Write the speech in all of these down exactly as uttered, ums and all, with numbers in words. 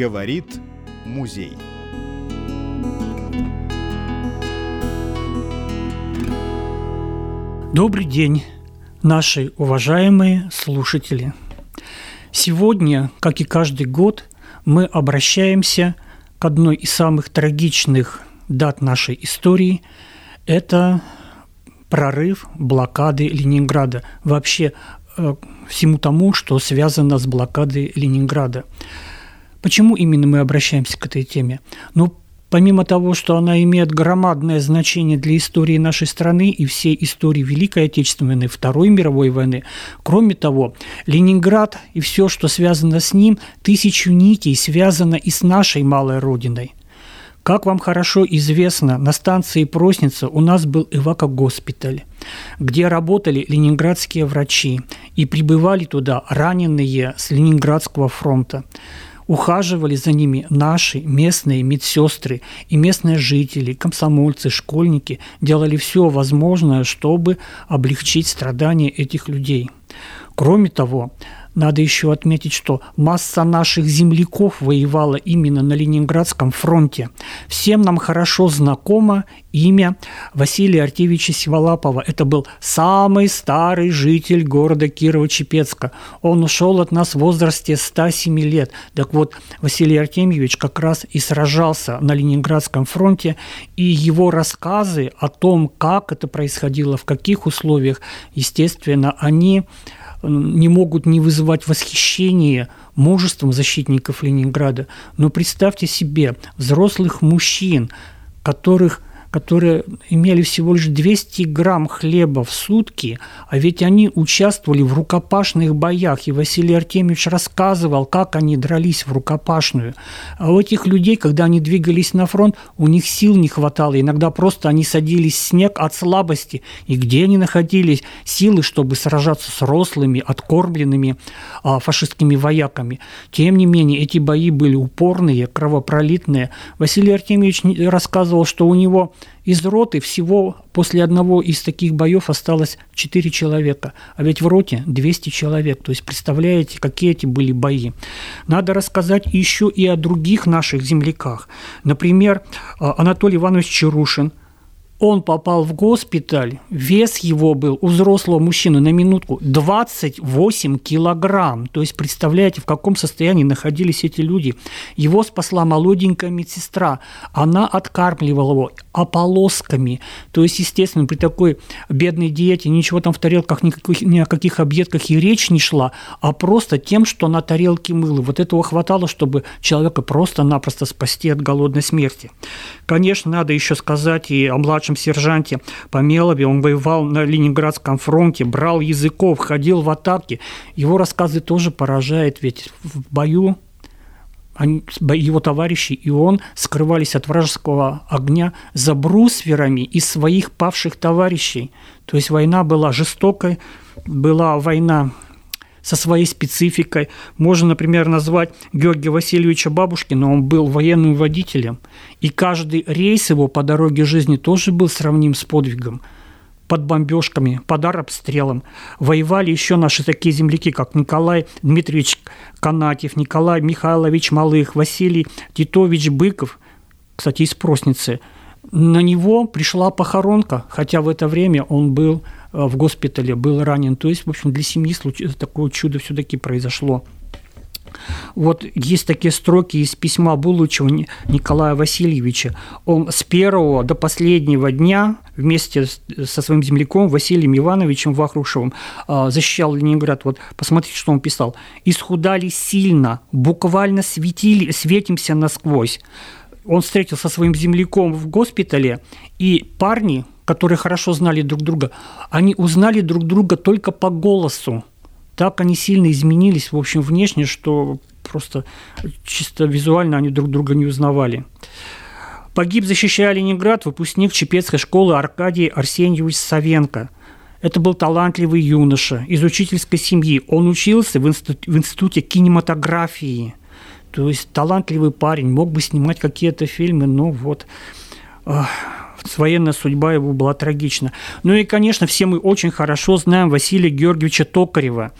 Говорит музей. Добрый день, наши уважаемые слушатели! Сегодня, как и каждый год, мы обращаемся к одной из самых трагичных дат нашей истории – это прорыв блокады Ленинграда, вообще всему тому, что связано с блокадой Ленинграда. Почему именно мы обращаемся к этой теме? Ну, помимо того, что она имеет громадное значение для истории нашей страны и всей истории Великой Отечественной войны, Второй мировой войны, кроме того, Ленинград и все, что связано с ним, тысячу нитей связано и с нашей малой родиной. Как вам хорошо известно, на станции Просница у нас был эвакогоспиталь, где работали ленинградские врачи и прибывали туда раненые с Ленинградского фронта. Ухаживали за ними наши местные медсестры и местные жители, комсомольцы, школьники делали все возможное, чтобы облегчить страдания этих людей. Кроме того, надо еще отметить, что масса наших земляков воевала именно на Ленинградском фронте. Всем нам хорошо знакомо имя Василия Артемьевича Сиволапова. Это был самый старый житель города Кирово-Чепецка. Он ушел от нас в возрасте ста семи лет. Так вот, Василий Артемьевич как раз и сражался на Ленинградском фронте, и его рассказы о том, как это происходило, в каких условиях, естественно, они не могут не вызывать восхищение мужеством защитников Ленинграда. Но представьте себе взрослых мужчин, которых, которые имели всего лишь двести грамм хлеба в сутки, а ведь они участвовали в рукопашных боях, и Василий Артемьевич рассказывал, как они дрались в рукопашную. А у этих людей, когда они двигались на фронт, у них сил не хватало, иногда просто они садились в снег от слабости, и где они находились силы, чтобы сражаться с рослыми, откормленными а, фашистскими вояками. Тем не менее, эти бои были упорные, кровопролитные. Василий Артемьевич рассказывал, что у него из роты всего после одного из таких боев осталось четыре человека, а ведь в роте двести человек. То есть, представляете, какие эти были бои. Надо рассказать еще и о других наших земляках. Например, Анатолий Иванович Черушин. Он попал в госпиталь, вес его был у взрослого мужчины, на минутку, двадцать восемь килограмм. То есть, представляете, в каком состоянии находились эти люди. Его спасла молоденькая медсестра. Она откармливала его ополосками. То есть, естественно, при такой бедной диете ничего там в тарелках, никаких, ни о каких объедках и речь не шла, а просто тем, что на тарелке мыло. Вот этого хватало, чтобы человека просто-напросто спасти от голодной смерти. Конечно, надо еще сказать и о младшем сержанте Помелове. Он воевал на Ленинградском фронте, брал языков, ходил в атаки. Его рассказы тоже поражают, ведь в бою они, его товарищи и он скрывались от вражеского огня за брусверами из своих павших товарищей. То есть война была жестокой, была война со своей спецификой. Можно, например, назвать Георгия Васильевича Бабушкина. Он был военным водителем, и каждый рейс его по дороге жизни тоже был сравним с подвигом. Под бомбежками, под артобстрелом воевали еще наши такие земляки, как Николай Дмитриевич Канатьев, Николай Михайлович Малых, Василий Титович Быков, кстати, из Просницы. На него пришла похоронка, хотя в это время он был в госпитале, был ранен. То есть, в общем, для семьи такое чудо все-таки произошло. Вот есть такие строки из письма Булычева Николая Васильевича. Он с первого до последнего дня вместе со своим земляком Василием Ивановичем Вахрушевым защищал Ленинград. Вот посмотрите, что он писал. «Исхудали сильно, буквально светили, светимся насквозь». Он встретился со своим земляком в госпитале, и парни, которые хорошо знали друг друга, они узнали друг друга только по голосу. Так они сильно изменились, в общем, внешне, что просто чисто визуально они друг друга не узнавали. Погиб, защищая Ленинград, выпускник Чепецкой школы Аркадий Арсеньевич Савенко. Это был талантливый юноша из учительской семьи. Он учился в институте, в институте кинематографии. То есть талантливый парень, мог бы снимать какие-то фильмы, но вот э, военная судьба его была трагична. Ну и, конечно, все мы очень хорошо знаем Василия Георгиевича Токарева.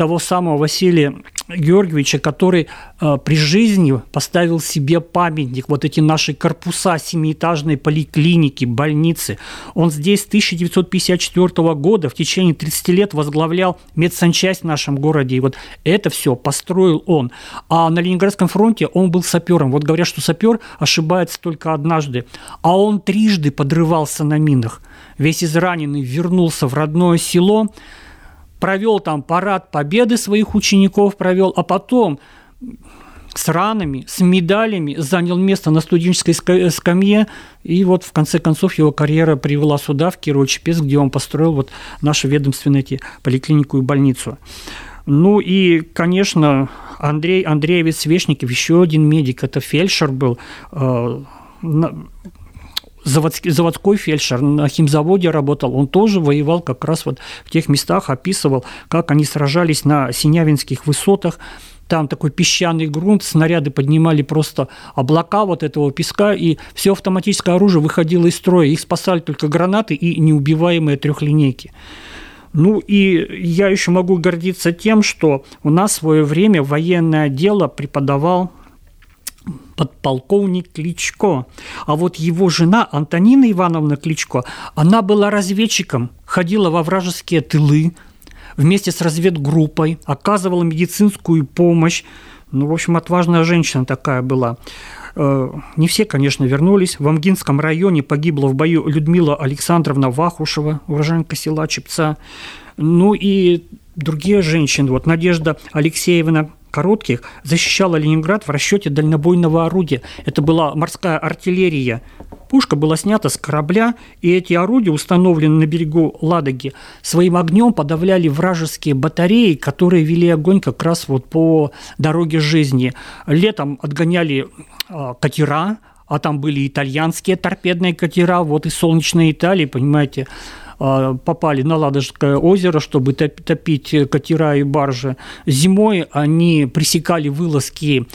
того самого Василия Георгиевича, который э, при жизни поставил себе памятник. Вот эти наши корпуса, семиэтажные поликлиники, больницы. Он здесь с тысяча девятьсот пятьдесят четвёртого года в течение тридцати лет возглавлял медсанчасть в нашем городе. И вот это все построил он. А на Ленинградском фронте он был сапером. Вот говорят, что сапер ошибается только однажды. А он трижды подрывался на минах. Весь израненный вернулся в родное село, провел там парад победы своих учеников, провел, а потом с ранами, с медалями занял место на студенческой скамье, и вот в конце концов его карьера привела сюда, в Кирово-Чепецк, где он построил вот нашу ведомственную поликлинику и больницу. Ну и, конечно, Андрей Андреевич Свечников, еще один медик, это фельдшер был, э, Заводский, заводской фельдшер, на химзаводе работал, он тоже воевал как раз вот в тех местах, описывал, как они сражались на Синявинских высотах, там такой песчаный грунт, снаряды поднимали просто облака вот этого песка, и все автоматическое оружие выходило из строя, их спасали только гранаты и неубиваемые трехлинейки. Ну и я еще могу гордиться тем, что у нас в свое время военное дело преподавал подполковник Кличко. А вот его жена Антонина Ивановна Кличко, она была разведчиком, ходила во вражеские тылы вместе с разведгруппой, оказывала медицинскую помощь. Ну, в общем, отважная женщина такая была. Не все, конечно, вернулись. В Амгинском районе погибла в бою Людмила Александровна Вахрушева, уроженка села Чепца. Ну и другие женщины. Вот Надежда Алексеевна коротких защищала Ленинград в расчете дальнобойного орудия. Это была морская артиллерия. Пушка была снята с корабля, и эти орудия, установленные на берегу Ладоги, своим огнем подавляли вражеские батареи, которые вели огонь как раз вот по дороге жизни. Летом отгоняли катера, а там были итальянские торпедные катера, вот из солнечной Италии, понимаете, попали на Ладожское озеро, чтобы топить катера и баржи. Зимой они пресекали вылазки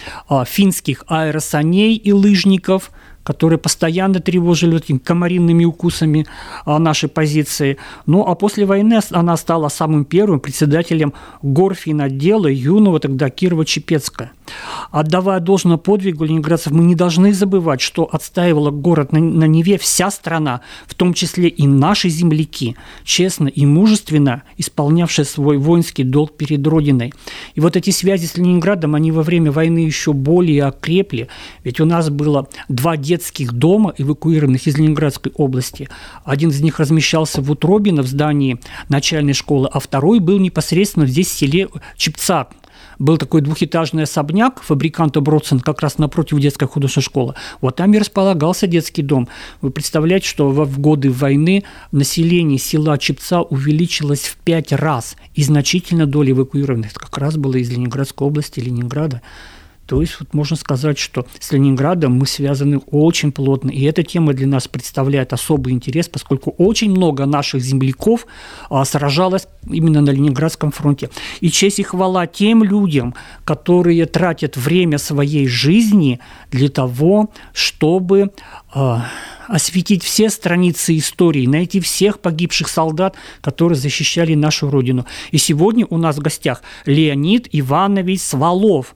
финских аэросаней и лыжников, которые постоянно тревожили этими комаринными укусами нашей позиции. Ну, а после войны она стала самым первым председателем горфинотдела юного тогда Кирово-Чепецка. Отдавая должное подвигу ленинградцев, мы не должны забывать, что отстаивала город на Неве вся страна, в том числе и наши земляки, честно и мужественно исполнявшие свой воинский долг перед Родиной. И вот эти связи с Ленинградом, они во время войны еще более окрепли, ведь у нас было два детских дома, эвакуированных из Ленинградской области. Один из них размещался в Утробино, в здании начальной школы, а второй был непосредственно здесь, в селе Чепца. Был такой двухэтажный особняк фабриканта Бродсен, как раз напротив детской художественной школы. Вот там и располагался детский дом. Вы представляете, что в годы войны население села Чепца увеличилось в пять раз, и значительная доля эвакуированных как раз была из Ленинградской области, Ленинграда. То есть вот можно сказать, что с Ленинградом мы связаны очень плотно, и эта тема для нас представляет особый интерес, поскольку очень много наших земляков а, сражалось именно на Ленинградском фронте. И честь и хвала тем людям, которые тратят время своей жизни для того, чтобы а, осветить все страницы истории, найти всех погибших солдат, которые защищали нашу Родину. И сегодня у нас в гостях Леонид Иванович Свалов,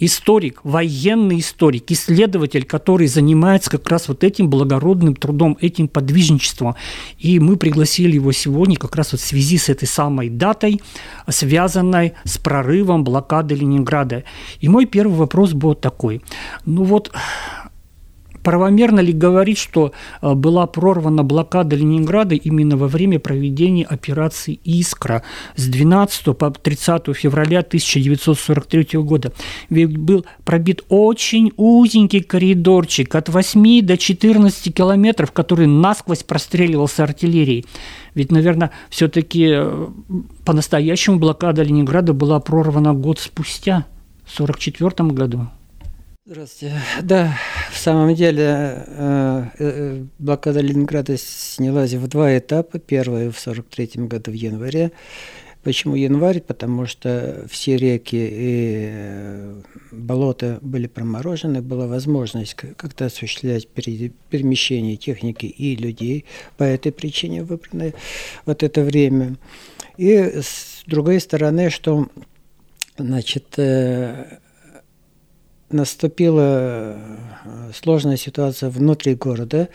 историк, военный историк, исследователь, который занимается как раз вот этим благородным трудом, этим подвижничеством. И мы пригласили его сегодня как раз вот в связи с этой самой датой, связанной с прорывом блокады Ленинграда. И мой первый вопрос был такой. Ну вот, правомерно ли говорить, что была прорвана блокада Ленинграда именно во время проведения операции «Искра» с двенадцатого по тридцатое февраля тысяча девятьсот сорок третьего года? Ведь был пробит очень узенький коридорчик от восьми до четырнадцати километров, который насквозь простреливался артиллерией. Ведь, наверное, все-таки по-настоящему блокада Ленинграда была прорвана год спустя, в сорок четвёртом году. Здравствуйте. Да, в самом деле блокада Ленинграда снялась в два этапа. Первая в сорок третьем году в январе. Почему январь? Потому что все реки и болота были проморожены, была возможность как-то осуществлять перемещение техники и людей. По этой причине выбрано вот это время. И с другой стороны, что, значит, наступила сложная ситуация внутри города,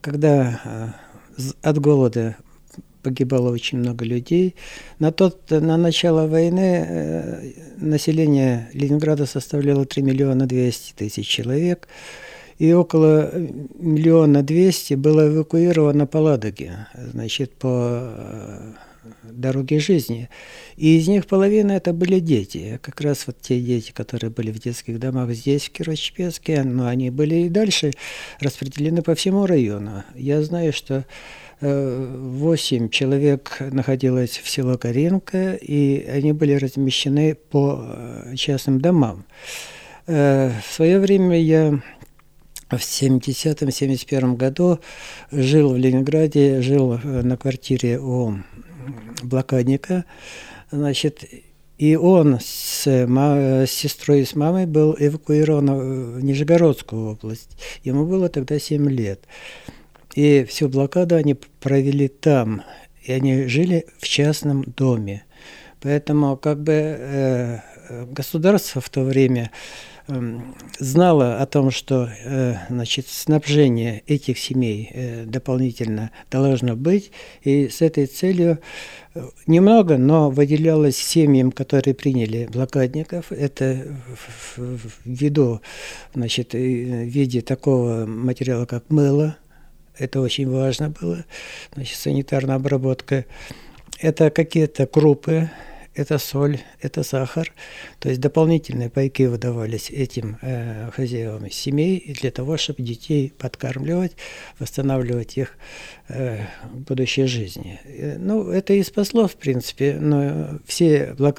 когда от голода погибало очень много людей. На, тот, на начало войны население Ленинграда составляло три миллиона двести тысяч человек, и около миллиона двести было эвакуировано по Ладоге, значит, по дороге жизни. И из них половина это были дети. Как раз вот те дети, которые были в детских домах здесь, в Кирово-Чепецке, но они были и дальше распределены по всему району. Я знаю, что восемь человек находилось в село Коренко, и они были размещены по частным домам. В свое время я в семидесятом — семьдесят первом году жил в Ленинграде, жил на квартире у блокадника, значит, и он с, с сестрой и с мамой был эвакуирован в Нижегородскую область. Ему было тогда семь лет. И всю блокаду они провели там, и они жили в частном доме. Поэтому как бы э, государство в то время э, знало о том, что э, значит, снабжение этих семей э, дополнительно должно быть. И с этой целью немного, но выделялось семьям, которые приняли блокадников. Это в, в, ввиду, значит, в виде такого материала, как мыло. Это очень важно было, значит, санитарная обработка. Это какие-то крупы, это соль, это сахар. То есть дополнительные пайки выдавались этим э, хозяевам семей для того, чтобы детей подкармливать, восстанавливать их э, будущей жизни. Ну, это и спасло, в принципе, но все благ...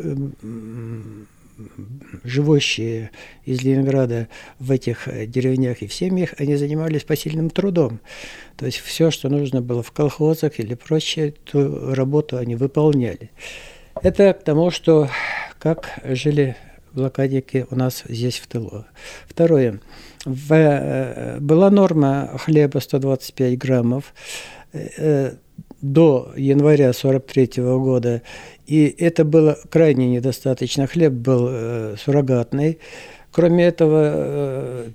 живущие из Ленинграда в этих деревнях и в семьях, они занимались посильным трудом. То есть все, что нужно было в колхозах или прочее, ту работу они выполняли. Это к тому, что как жили блокадники у нас здесь в тылу. Второе. В, была норма хлеба сто двадцать пять граммов до января сорок третьего года, и это было крайне недостаточно. Хлеб был э, суррогатный. Кроме этого, э,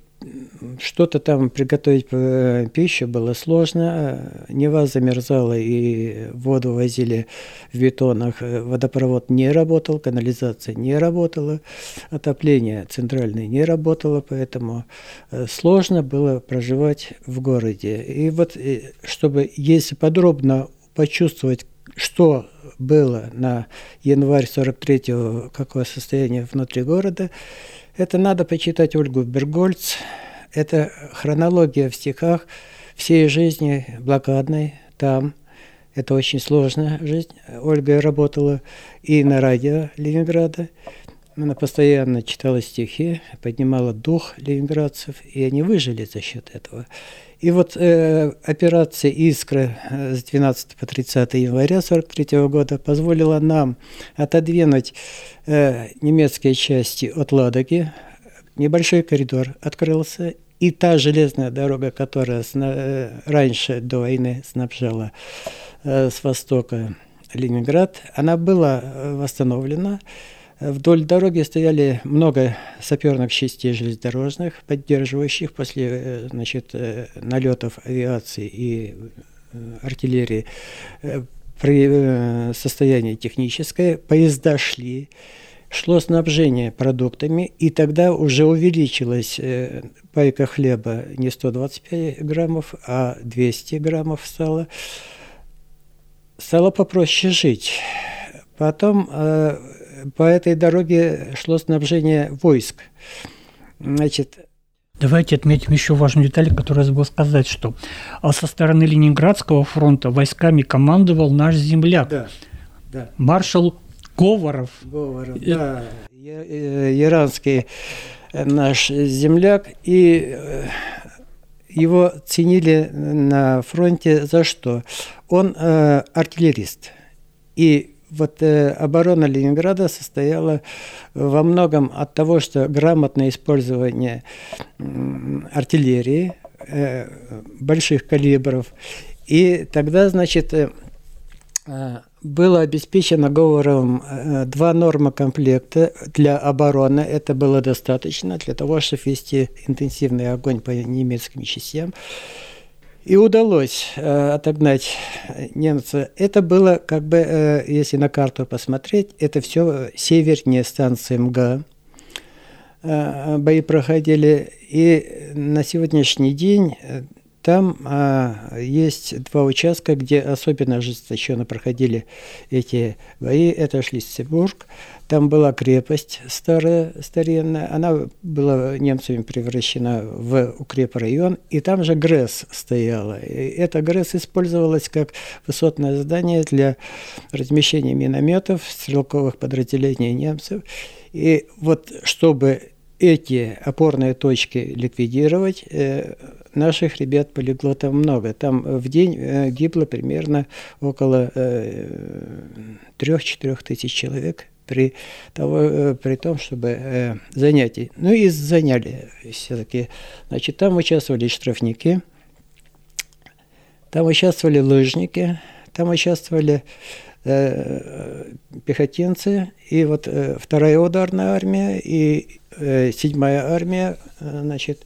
что-то там приготовить э, пищу было сложно. Нева замерзала, и воду возили в бетонах. Водопровод не работал, канализация не работала, отопление центральное не работало, поэтому э, сложно было проживать в городе. И вот, э, чтобы, если подробно почувствовать, что было на январь сорок третьего, какое состояние внутри города, это надо почитать Ольгу Бергольц. Это хронология в стихах всей жизни блокадной там. Это очень сложная жизнь. Ольга работала и на радио Ленинграда. Она постоянно читала стихи, поднимала дух ленинградцев, и они выжили за счет этого. И вот э, операция «Искра» с двенадцатого по тридцатое января сорок третьего года позволила нам отодвинуть э, немецкие части от Ладоги. Небольшой коридор открылся, и та железная дорога, которая сна- раньше до войны снабжала э, с востока Ленинград, она была восстановлена. Вдоль дороги стояли много саперных частей железнодорожных, поддерживающих после, значит, налетов авиации и артиллерии при состоянии техническое. Поезда шли, шло снабжение продуктами, и тогда уже увеличилась пайка хлеба не сто двадцать пять граммов, а двести граммов стало. Стало попроще жить. Потом по этой дороге шло снабжение войск. Значит, давайте отметим еще важную деталь, которую я забыл сказать, что со стороны Ленинградского фронта войсками командовал наш земляк, да, да. маршал Говоров. Говоров, э- да. Яранский наш земляк, и его ценили на фронте за что? Он э, артиллерист, и Вот э, оборона Ленинграда состояла во многом от того, что грамотное использование э, артиллерии, э, больших калибров. И тогда, значит, э, было обеспечено Говоровым два нормокомплекта для обороны. Это было достаточно для того, чтобы вести интенсивный огонь по немецким частям. И удалось э, отогнать немцев. Это было, как бы, э, если на карту посмотреть, это все севернее станции МГА. Э, бои проходили. И на сегодняшний день там э, есть два участка, где особенно ожесточенно проходили эти бои. Это Шлиссельбург. Там была крепость старая, старинная, она была немцами превращена в укрепрайон, и там же ГРЭС стояла. И эта ГРЭС использовалась как высотное здание для размещения минометов, стрелковых подразделений немцев. И вот чтобы эти опорные точки ликвидировать, наших ребят полегло там много. Там в день гибло примерно около трёх-четырёх тысяч человек. При, того, при том, чтобы э, занятий. Ну и заняли все-таки. Значит, там участвовали штрафники, там участвовали лыжники, там участвовали э, пехотинцы, и вот э, вторая ударная армия и э, седьмая армия, значит,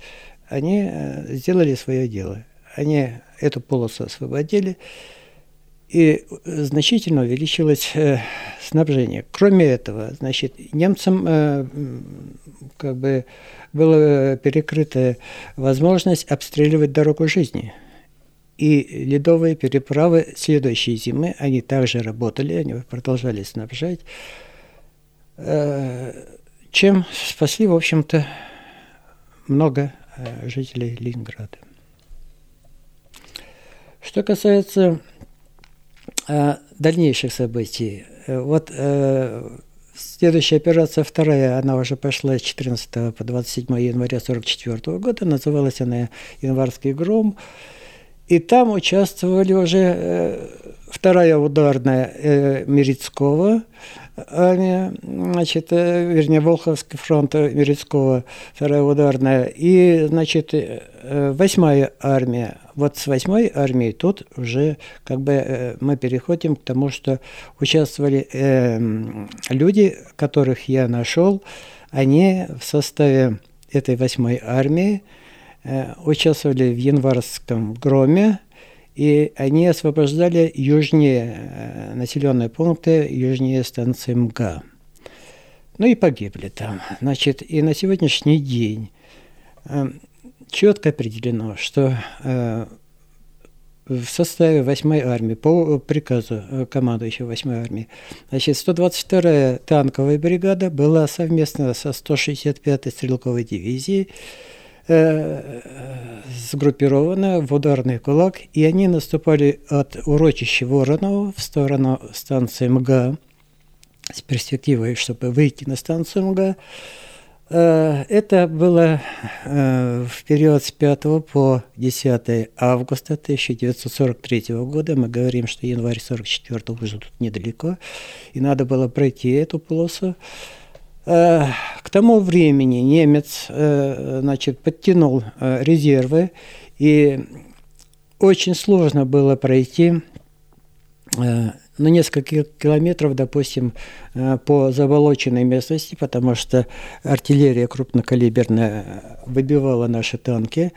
они сделали свое дело. Они эту полосу освободили. И значительно увеличилось э, снабжение. Кроме этого, значит, немцам э, как бы была перекрыта возможность обстреливать дорогу жизни. И ледовые переправы следующей зимы, они также работали, они продолжали снабжать. Э, чем спасли, в общем-то, много э, жителей Ленинграда. Что касается дальнейших событий. Вот э, следующая операция, вторая, она уже пошла с четырнадцатого по двадцать седьмое января сорок четвёртого года. Называлась она «Январский гром». И там участвовали уже э, вторая ударная э, Мерецкого армия, значит, э, вернее, Волховский фронт Мерецкого, вторая ударная, и, значит, э, восьмая армия. Вот с восьмой армией тут уже, как бы, э, мы переходим к тому, что участвовали э, люди, которых я нашел, они в составе этой восьмой армии участвовали в Январском громе, и они освобождали южнее населенные пункты, южнее станции МГА. Ну и погибли там. Значит, и на сегодняшний день четко определено, что в составе восьмой армии, по приказу командующего восьмой армии, значит, сто двадцать вторая танковая бригада была совместно со сто шестьдесят пятой стрелковой дивизией сгруппированы в ударный кулак, и они наступали от урочища Воронова в сторону станции МГА с перспективой, чтобы выйти на станцию МГА. Это было в период с пятого по десятое августа тысяча девятьсот сорок третьего года. Мы говорим, что январь сорок четвёртого уже тут недалеко, и надо было пройти эту полосу. К тому времени немец, значит, подтянул резервы, и очень сложно было пройти, ну, несколько километров, допустим, по заболоченной местности, потому что артиллерия крупнокалиберная выбивала наши танки.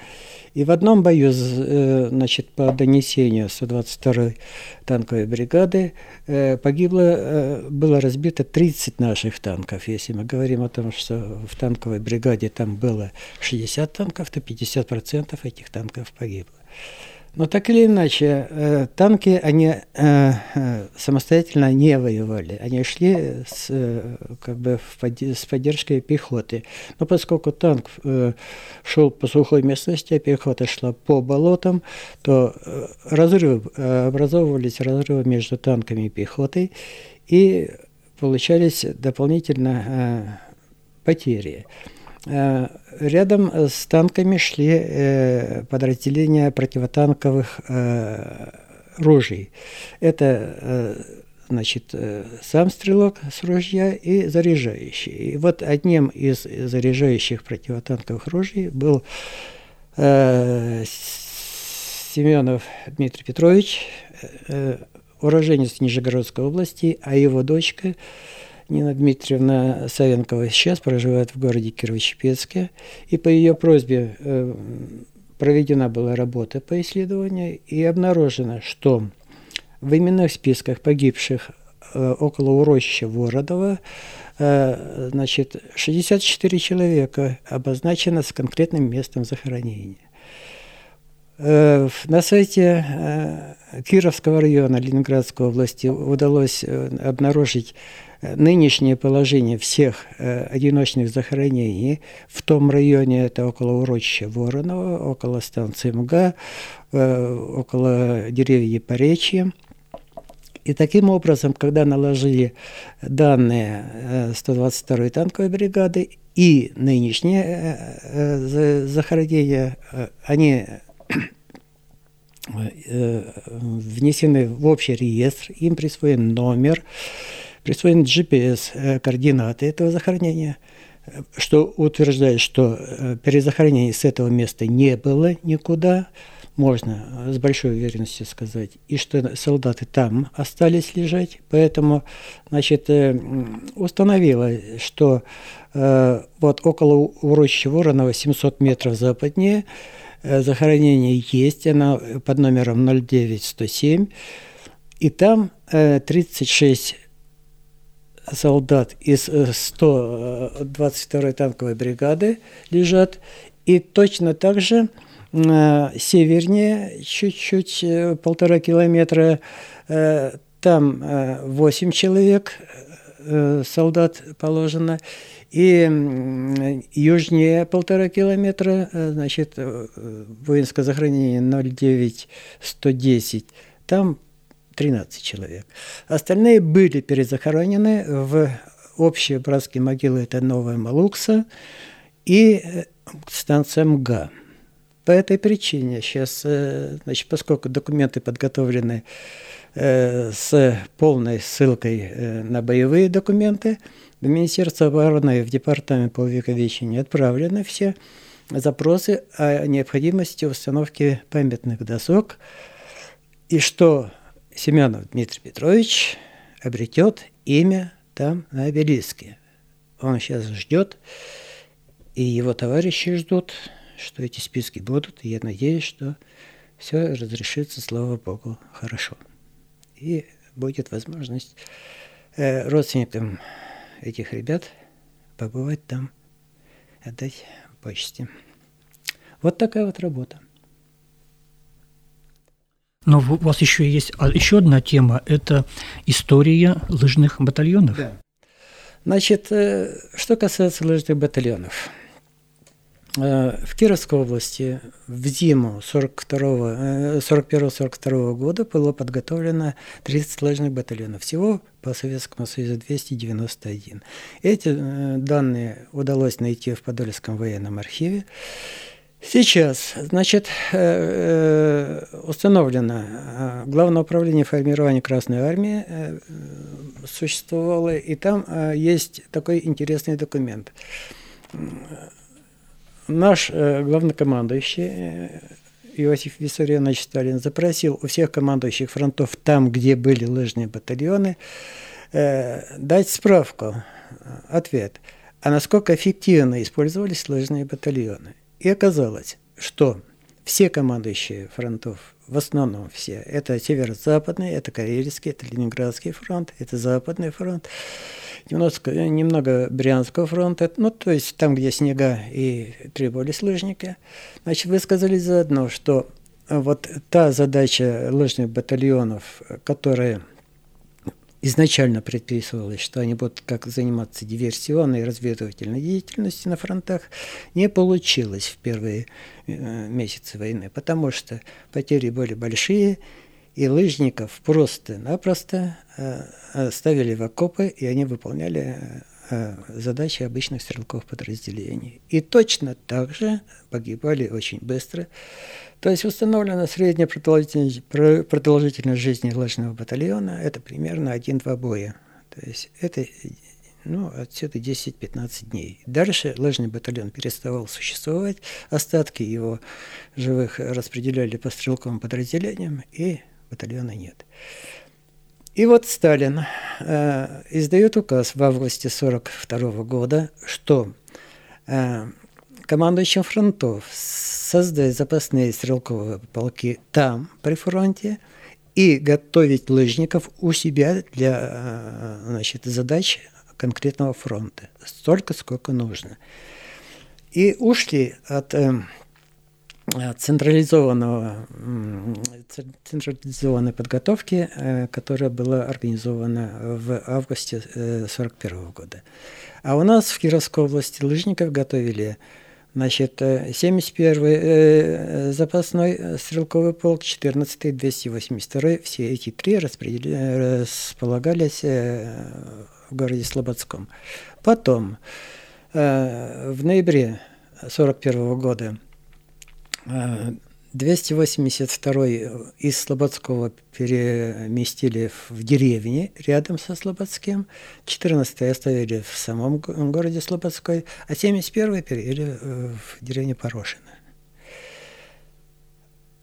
И в одном бою, значит, по донесению сто двадцать второй танковой бригады погибло, было разбито тридцать наших танков. Если мы говорим о том, что в танковой бригаде там было шестьдесят танков, то пятьдесят процентов этих танков погибло. Но так или иначе, танки, они самостоятельно не воевали. Они шли с, как бы, с поддержкой пехоты. Но поскольку танк шел по сухой местности, а пехота шла по болотам, то разрывы, образовывались разрывы между танками и пехотой, и получались дополнительно потери. Рядом с танками шли э, подразделения противотанковых э, ружей. Это, э, значит, э, сам стрелок с ружья и заряжающий. И вот одним из заряжающих противотанковых ружей был э, Семенов Дмитрий Петрович. Э, уроженец Нижегородской области, а его дочка Нина Дмитриевна Савенкова сейчас проживает в городе Кирово-Чепецке. И по ее просьбе э, проведена была работа по исследованию, и обнаружено, что в именных списках погибших э, около урочища Вородова э, значит, шестьдесят четыре человека обозначено с конкретным местом захоронения. На сайте Кировского района Ленинградской области удалось обнаружить нынешнее положение всех одиночных захоронений в том районе, это около урочища Воронова, около станции МГА, около деревьев Епоречья. И таким образом, когда наложили данные сто двадцать второй танковой бригады и нынешние захоронения, они внесены в общий реестр, им присвоен номер, присвоен джи пи эс-координаты этого захоронения, что утверждает, что перезахоронения с этого места не было никуда, можно с большой уверенностью сказать, и что солдаты там остались лежать, поэтому, значит, установилось, что вот около урочища Воронова семьсот метров западнее захоронение есть, оно под номером ноль девять сто семь, и там тридцать шесть солдат из сто двадцать второй танковой бригады лежат, и точно так же севернее, чуть-чуть, полтора километра, там восемь человек, солдат положено, и южнее полтора километра, значит, воинское захоронение ноль девять сто десять, там тринадцать человек. Остальные были перезахоронены в общие братские могилы, это Новая Малукса и станция МГА. По этой причине сейчас, значит, поскольку документы подготовлены э, с полной ссылкой э, на боевые документы, в Министерство обороны и в Департамент по увековечению отправлены все запросы о необходимости установки памятных досок, и что Семенов Дмитрий Петрович обретет имя там на обелиске. Он сейчас ждет, и его товарищи ждут, что эти списки будут, и я надеюсь, что все разрешится, слава Богу, хорошо. И будет возможность э, родственникам этих ребят побывать там, отдать почести. Вот такая вот работа. Но у вас еще есть еще одна тема, это история лыжных батальонов. Да. Значит, э, что касается лыжных батальонов. В Кировской области в зиму сорок первого сорок второго года было подготовлено тридцать лыжных батальонов. Всего по Советскому Союзу двести девяносто один. Эти данные удалось найти в Подольском военном архиве. Сейчас, значит, установлено, Главное управление формирования Красной Армии существовало, и там есть такой интересный документ. Наш э, главнокомандующий э, Иосиф Виссарионович Сталин запросил у всех командующих фронтов там, где были лыжные батальоны, э, дать справку, ответ, а насколько эффективно использовались лыжные батальоны. И оказалось, что все командующие фронтов, в основном все, это северо-западный, это Карельский, это Ленинградский фронт, это Западный фронт, немножко, немного Брянского фронта, ну, то есть там, где снега и требовались лыжники, значит, высказались заодно, что вот та задача лыжных батальонов, которая изначально предписывалась, что они будут как заниматься диверсионной и разведывательной деятельностью на фронтах, не получилось в первые э, месяцы войны, потому что потери были большие, и лыжников просто-напросто э, ставили в окопы, и они выполняли э, задачи обычных стрелков подразделений. И точно так же погибали очень быстро. То есть установлена средняя продолжительность, продолжительность жизни лыжного батальона, это примерно один-два боя. То есть это ну, отсюда десять-пятнадцать дней. Дальше лыжный батальон переставал существовать, остатки его живых распределяли по стрелковым подразделениям, и батальона нет. И вот Сталин э, издает указ в августе сорок второго года, что э, командующим фронтов создать запасные стрелковые полки там, при фронте, и готовить лыжников у себя для, значит, задач конкретного фронта. Столько, сколько нужно. И ушли от... Э, централизованного, централизованной подготовки, которая была организована в августе сорок первого года. А у нас в Кировской области лыжников готовили, значит, семьдесят первый запасной стрелковый полк, четырнадцатый, двести восемьдесят второй. Все эти три распределя... располагались в городе Слободском. Потом, в ноябре сорок первого года, двести восемьдесят второй из Слободского переместили в деревне рядом со Слободским, четырнадцатый оставили в самом городе Слободской, а семьдесят первый перевели в деревню Порошино.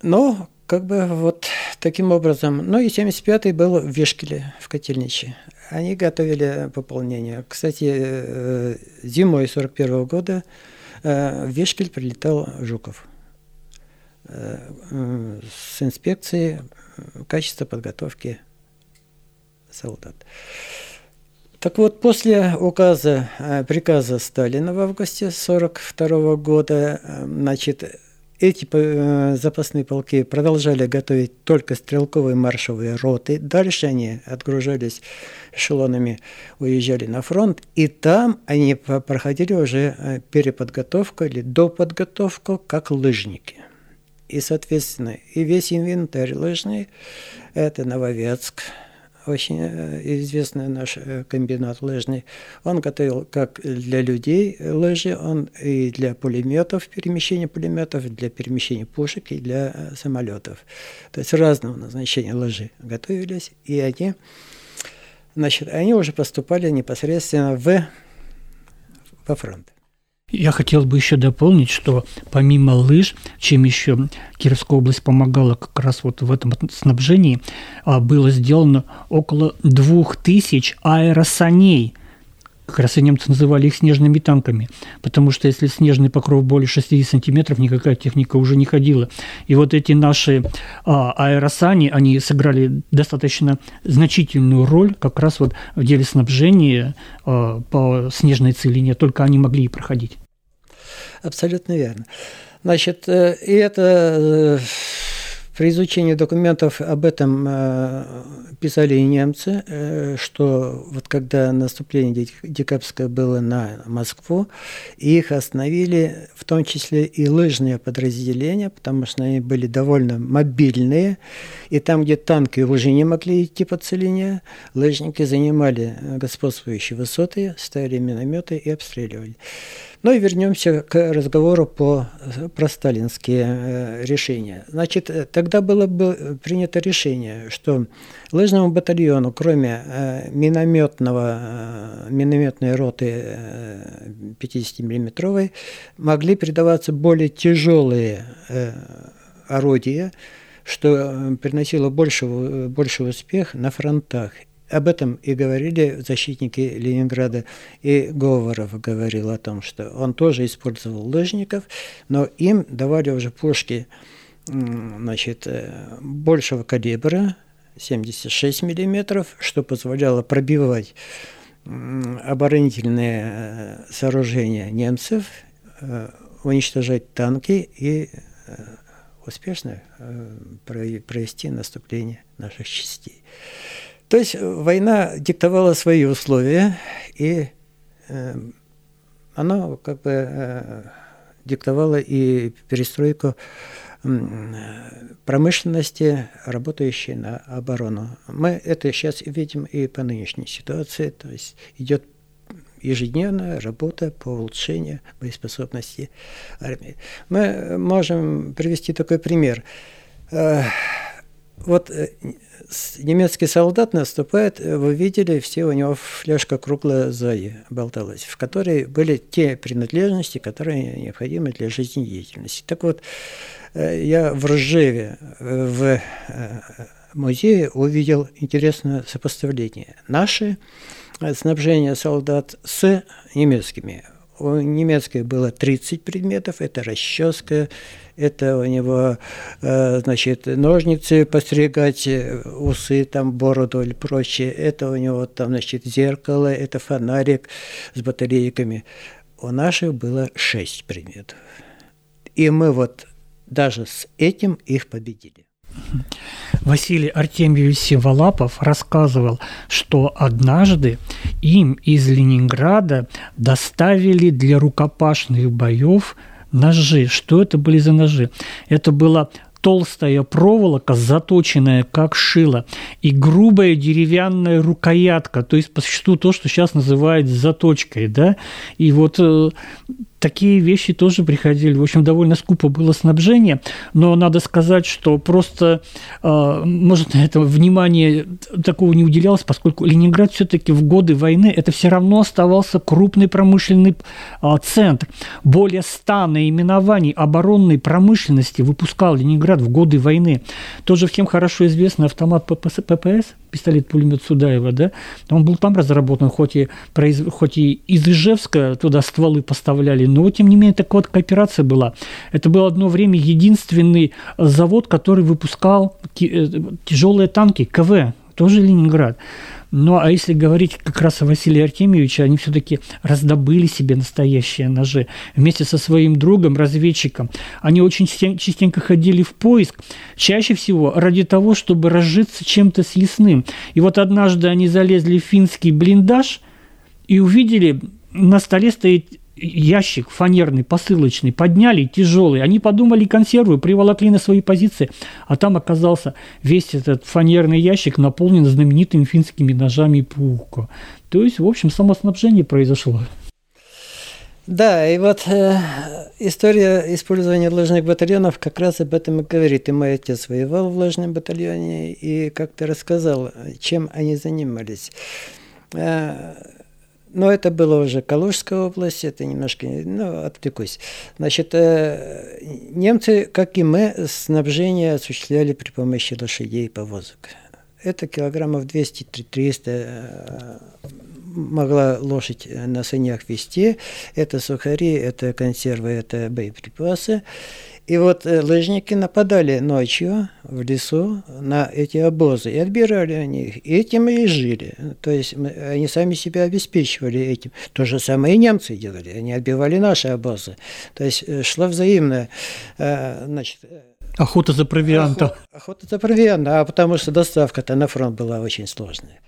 Но как бы вот таким образом, ну и семьдесят пятый был в Вишкеле, в Котельниче. Они готовили пополнение. Кстати, зимой сорок первого года в Вишкель прилетал Жуков с инспекцией качества подготовки солдат. Так вот, после указа, приказа Сталина в августе сорок второго года, значит, эти запасные полки продолжали готовить только стрелковые маршевые роты. Дальше они отгружались эшелонами, уезжали на фронт, и там они проходили уже переподготовку или доподготовку как лыжники. И, соответственно, и весь инвентарь лыжный, это Нововецк, очень известный наш комбинат лыжный, он готовил как для людей лыжи, он и для пулеметов, перемещения пулеметов, для перемещения пушек и для самолетов. То есть разного назначения лыжи готовились, и они, значит, они уже поступали непосредственно в, во фронт. Я хотел бы еще дополнить, что помимо лыж, чем еще Кировская область помогала как раз вот в этом снабжении, было сделано около двух тысяч аэросаней. Как раз и немцы называли их снежными танками, потому что если снежный покров более шестидесяти сантиметров, никакая техника уже не ходила. И вот эти наши а, аэросани, они сыграли достаточно значительную роль как раз вот в деле снабжения а, по снежной целине, только они могли и проходить. Абсолютно верно. Значит, и это... При изучении документов об этом писали и немцы, что вот когда наступление декабрьское было на Москву, их остановили, в том числе и лыжные подразделения, потому что они были довольно мобильные, и там, где танки уже не могли идти по целине, лыжники занимали господствующие высоты, ставили минометы и обстреливали. Ну и вернемся к разговору по, про сталинские решения. Значит, тогда было бы принято решение, что лыжному батальону, кроме минометного, минометной роты пятидесятимиллиметровой, могли передаваться более тяжелые орудия, что приносило больше, больше успех на фронтах. Об этом и говорили защитники Ленинграда, и Говоров говорил о том, что он тоже использовал лыжников, но им давали уже пушки, значит, большего калибра, семьдесят шесть миллиметров, что позволяло пробивать оборонительные сооружения немцев, уничтожать танки и успешно провести наступление наших частей. То есть война диктовала свои условия, и э, она как бы э, диктовала и перестройку э, промышленности, работающей на оборону. Мы это сейчас видим и по нынешней ситуации, то есть идет ежедневная работа по улучшению боеспособности армии. Мы можем привести такой пример. Вот немецкий солдат наступает, вы видели, все у него фляжка круглая сзади болталась, в которой были те принадлежности, которые необходимы для жизнедеятельности. Так вот, я в Ржеве в музея увидел интересное сопоставление. Наши снабжение солдат с немецкими. У немецкой было тридцать предметов, это расческа, это у него, значит, ножницы постригать, усы, там, бороду или прочее, это у него, там, значит, зеркало, это фонарик с батарейками. У наших было шесть предметов. И мы вот даже с этим их победили. Василий Артемьевич Сиволапов рассказывал, что однажды им из Ленинграда доставили для рукопашных боев ножи. Что это были за ножи? Это была толстая проволока, заточенная как шило, и грубая деревянная рукоятка, то есть по существу то, что сейчас называют заточкой, да, и вот э, такие вещи тоже приходили. В общем, довольно скупо было снабжение, но надо сказать, что просто, э, может, на это внимание такого не уделялось, поскольку Ленинград все-таки в годы войны это все равно оставался крупный промышленный э, центр. Более ста наименований оборонной промышленности выпускал Ленинград в годы войны. Тоже всем хорошо известный автомат ППС, пистолет-пулемет Судаева, да, он был там разработан, хоть и, произ... хоть и из Ижевска туда стволы поставляли, но тем не менее такая вот кооперация была. Это было одно время единственный завод, который выпускал тяжелые танки, КВ, тоже Ленинград. Ну, а если говорить как раз о Василии Артемьевиче, они все-таки раздобыли себе настоящие ножи вместе со своим другом, разведчиком. Они очень частенько ходили в поиск, чаще всего ради того, чтобы разжиться чем-то съестным. И вот однажды они залезли в финский блиндаж и увидели, на столе стоит ящик фанерный, посылочный, подняли, тяжелый. Они подумали, консервы, приволокли на свои позиции, а там оказался весь этот фанерный ящик наполнен знаменитыми финскими ножами Пуко. То есть, в общем, самоснабжение произошло. Да, и вот э, история использования лыжных батальонов как раз об этом и говорит. И мой отец воевал в лыжном батальоне и как-то рассказал, чем они занимались. Э, Но это было уже Калужская область, это немножко, ну, отвлекусь. Значит, немцы, как и мы, снабжение осуществляли при помощи лошадей и повозок. Это килограммов двести-триста могла лошадь на санях везти. Это сухари, это консервы, это боеприпасы. И вот лыжники нападали ночью в лесу на эти обозы, и отбирали они их, и этим и жили. То есть мы, они сами себя обеспечивали этим. То же самое и немцы делали, они отбивали наши обозы. То есть шла взаимная, значит... Охота за провиантом. Охота, охота за провиантом, а потому что доставка-то на фронт была очень сложная.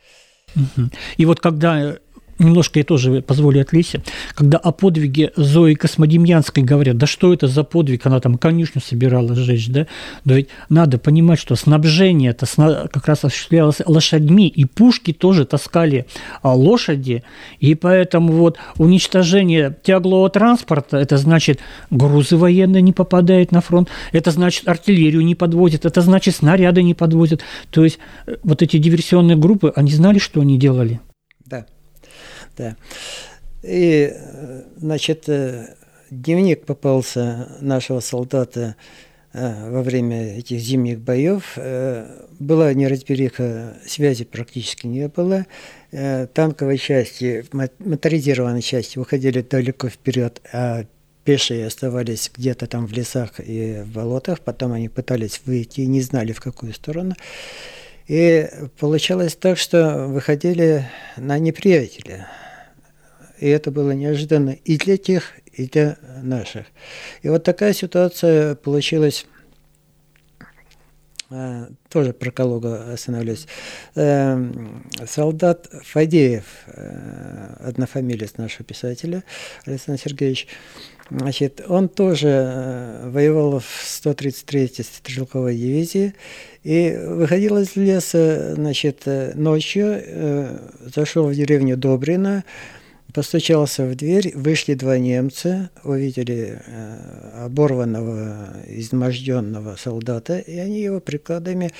Угу. И вот когда... Немножко я тоже позволю отвлечься. Когда о подвиге Зои Космодемьянской говорят, да что это за подвиг, она там конюшню собирала сжечь, да? Но ведь надо понимать, что снабжение-то как раз осуществлялось лошадьми, и пушки тоже таскали лошади, и поэтому вот уничтожение тяглого транспорта, это значит, грузы военные не попадают на фронт, это значит, артиллерию не подвозят, это значит, снаряды не подвозят. То есть вот эти диверсионные группы, они знали, что они делали? Да. Да. И, значит, дневник попался нашего солдата во время этих зимних боев. Была неразбериха, связи практически не было. Танковые части, моторизированные части уходили далеко вперед, а пешие оставались где-то там в лесах и в болотах. Потом они пытались выйти и не знали, в какую сторону. И получалось так, что выходили на неприятеля. И это было неожиданно и для тех, и для наших. И вот такая ситуация получилась, тоже про Калугу остановлюсь, солдат Фадеев, однофамилец нашего писателя, Александр Сергеевич, значит, он тоже воевал в сто тридцать третьей стрелковой дивизии и выходил из леса, значит, ночью, зашел в деревню Добрино, постучался в дверь, вышли два немца, увидели оборванного, изможденного солдата, и они его прикладами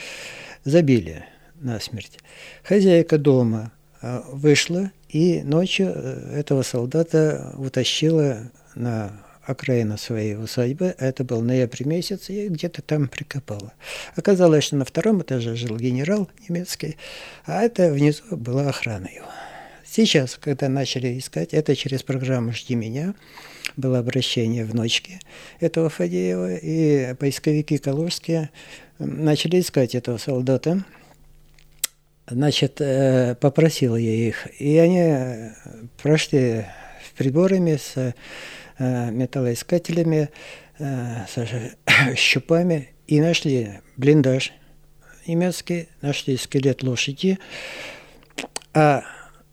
забили насмерть. Хозяйка дома вышла и ночью этого солдата утащила на окраину своей усадьбы, это был ноябрь месяц, и где-то там прикопала. Оказалось, что на втором этаже жил генерал немецкий, а это внизу была охрана его. Сейчас, когда начали искать, это через программу «Жди меня», было обращение внучки этого Фадеева, и поисковики калужские начали искать этого солдата. Значит, попросил я их, и они прошли с приборами, с металлоискателями, с щупами, и нашли блиндаж немецкий, нашли скелет лошади, а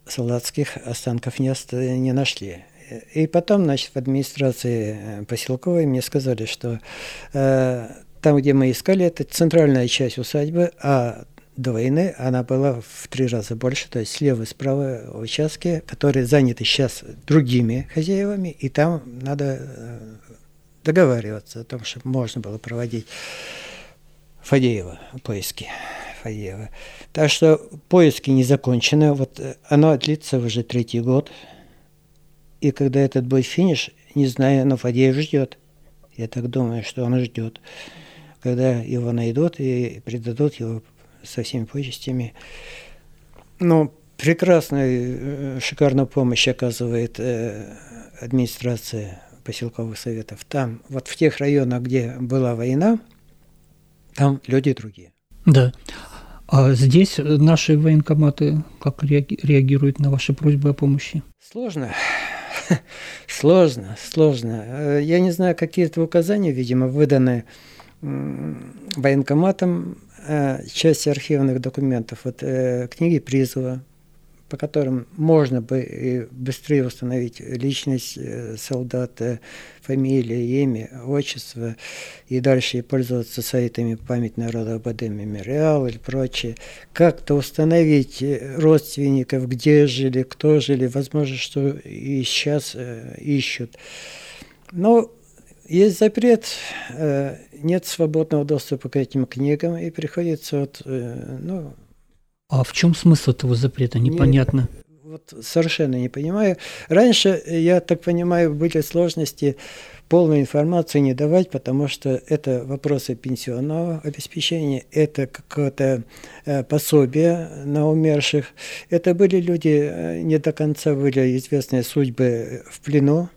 солдатских останков не, ост... не нашли. И потом, значит, в администрации поселковой мне сказали, что э, там, где мы искали, это центральная часть усадьбы, а до войны она была в три раза больше, то есть слева и справа участки, которые заняты сейчас другими хозяевами, и там надо договариваться о том, чтобы можно было проводить Фадеева поиски. Фадеева. Так что поиски не закончены, вот оно длится уже третий год, и когда этот будет финиш, не знаю, но Фадеев ждет. Я так думаю, что он ждет, когда его найдут и предадут его со всеми почестями. Ну, прекрасную, шикарную помощь оказывает э, администрация поселковых советов. Там, вот в тех районах, где была война, там люди другие. Да. А здесь наши военкоматы как реагируют на ваши просьбы о помощи? Сложно. Сложно, сложно. Я не знаю, какие-то указания, видимо, выданы военкоматом, части архивных документов, вот книги призыва, по которым можно бы и быстрее установить личность солдата, фамилию, имя, отчество, и дальше пользоваться сайтами «Память народа об Эдеме», «Мемориал» или прочее. Как-то установить родственников, где жили, кто жили, возможно, что и сейчас ищут. Но есть запрет, нет свободного доступа к этим книгам, и приходится вот, ну, а в чем смысл этого запрета? Непонятно. Не, вот совершенно не понимаю. Раньше, я так понимаю, были сложности полную информацию не давать, потому что это вопросы пенсионного обеспечения, это какое-то пособие на умерших. Это были люди, не до конца были известны судьбы в плену,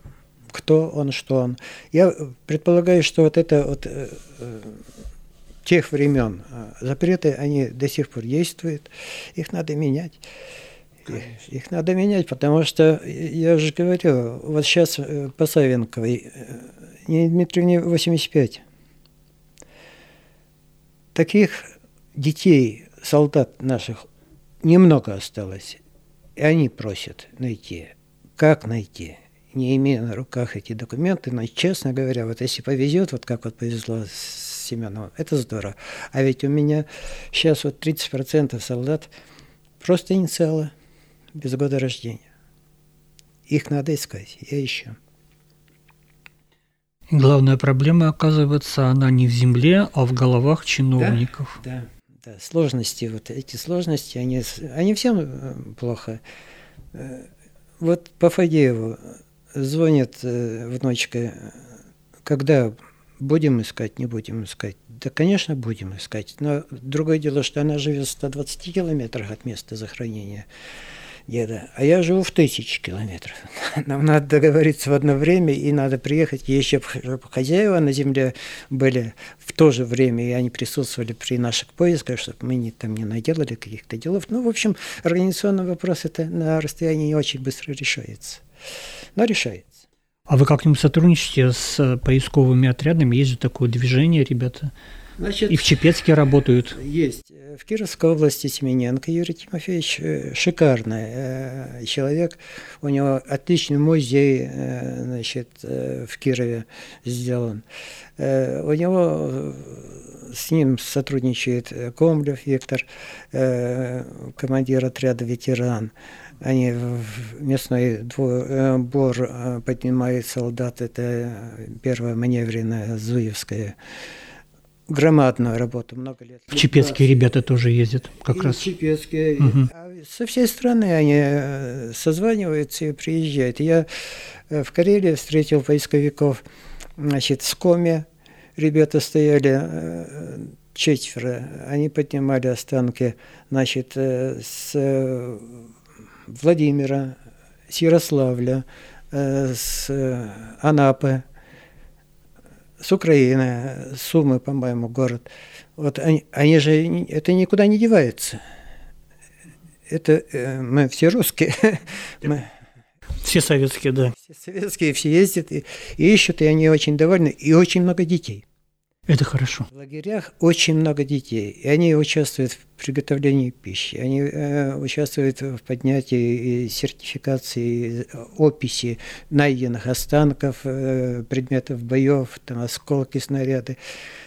кто он, что он. Я предполагаю, что вот это вот тех времен запреты, они до сих пор действуют, их надо менять. Их, их надо менять, потому что, я же говорю, вот сейчас по Савенковой, Нине Дмитриевне восемьдесят пять. Таких детей, солдат наших, немного осталось, и они просят найти. Как найти? Не имея на руках эти документы, но, честно говоря, вот если повезет, вот как вот повезло с Семеновым, это здорово. А ведь у меня сейчас вот тридцать процентов солдат просто инициалы без года рождения. Их надо искать, я ищу. Главная проблема, оказывается, она не в земле, а в головах чиновников. Да, да, да. Сложности, вот эти сложности, они, они всем плохо. Вот по Фадееву звонит внучка, когда будем искать, не будем искать. Да, конечно, будем искать. Но другое дело, что она живет в ста двадцати километрах от места захоронения деда, а я живу в тысячи километров. Нам надо договориться в одно время, и надо приехать. Еще хозяева на земле были в то же время, и они присутствовали при наших поисках, чтобы мы не, там не наделали каких-то делов. Ну, в общем, организационный вопрос это на расстоянии не очень быстро решается. Но решается. А вы как-нибудь сотрудничаете с поисковыми отрядами? Есть же такое движение, ребята. Значит, и в Чепецке работают. Есть. В Кировской области Семененко Юрий Тимофеевич шикарный человек. У него отличный музей, значит, в Кирове сделан. У него с ним сотрудничает Комлев Виктор, командир отряда «Ветеран». Они в местный двор поднимают солдат. Это первая маневренная Зуевская громадную работу, много лет. В Чепецкие ребята тоже ездят, как и раз. Чепецкие. Угу. Со всей страны они созваниваются и приезжают. Я в Карелии встретил войсковиков, значит, в Коме ребята стояли, четверо, они поднимали останки, значит, с Владимира, с Ярославля, с Анапы, с Украины, Сумы, по-моему, город. Вот они, они же, это никуда не девается. Это э, мы все русские. Мы... Все советские, да. Все советские, все ездят и, и ищут, и они очень довольны. И очень много детей. Это хорошо. В лагерях очень много детей. И они участвуют в приготовлении пищи. Они э, участвуют в поднятии и сертификации, и описи найденных останков, э, предметов боев, там, осколки, снаряды.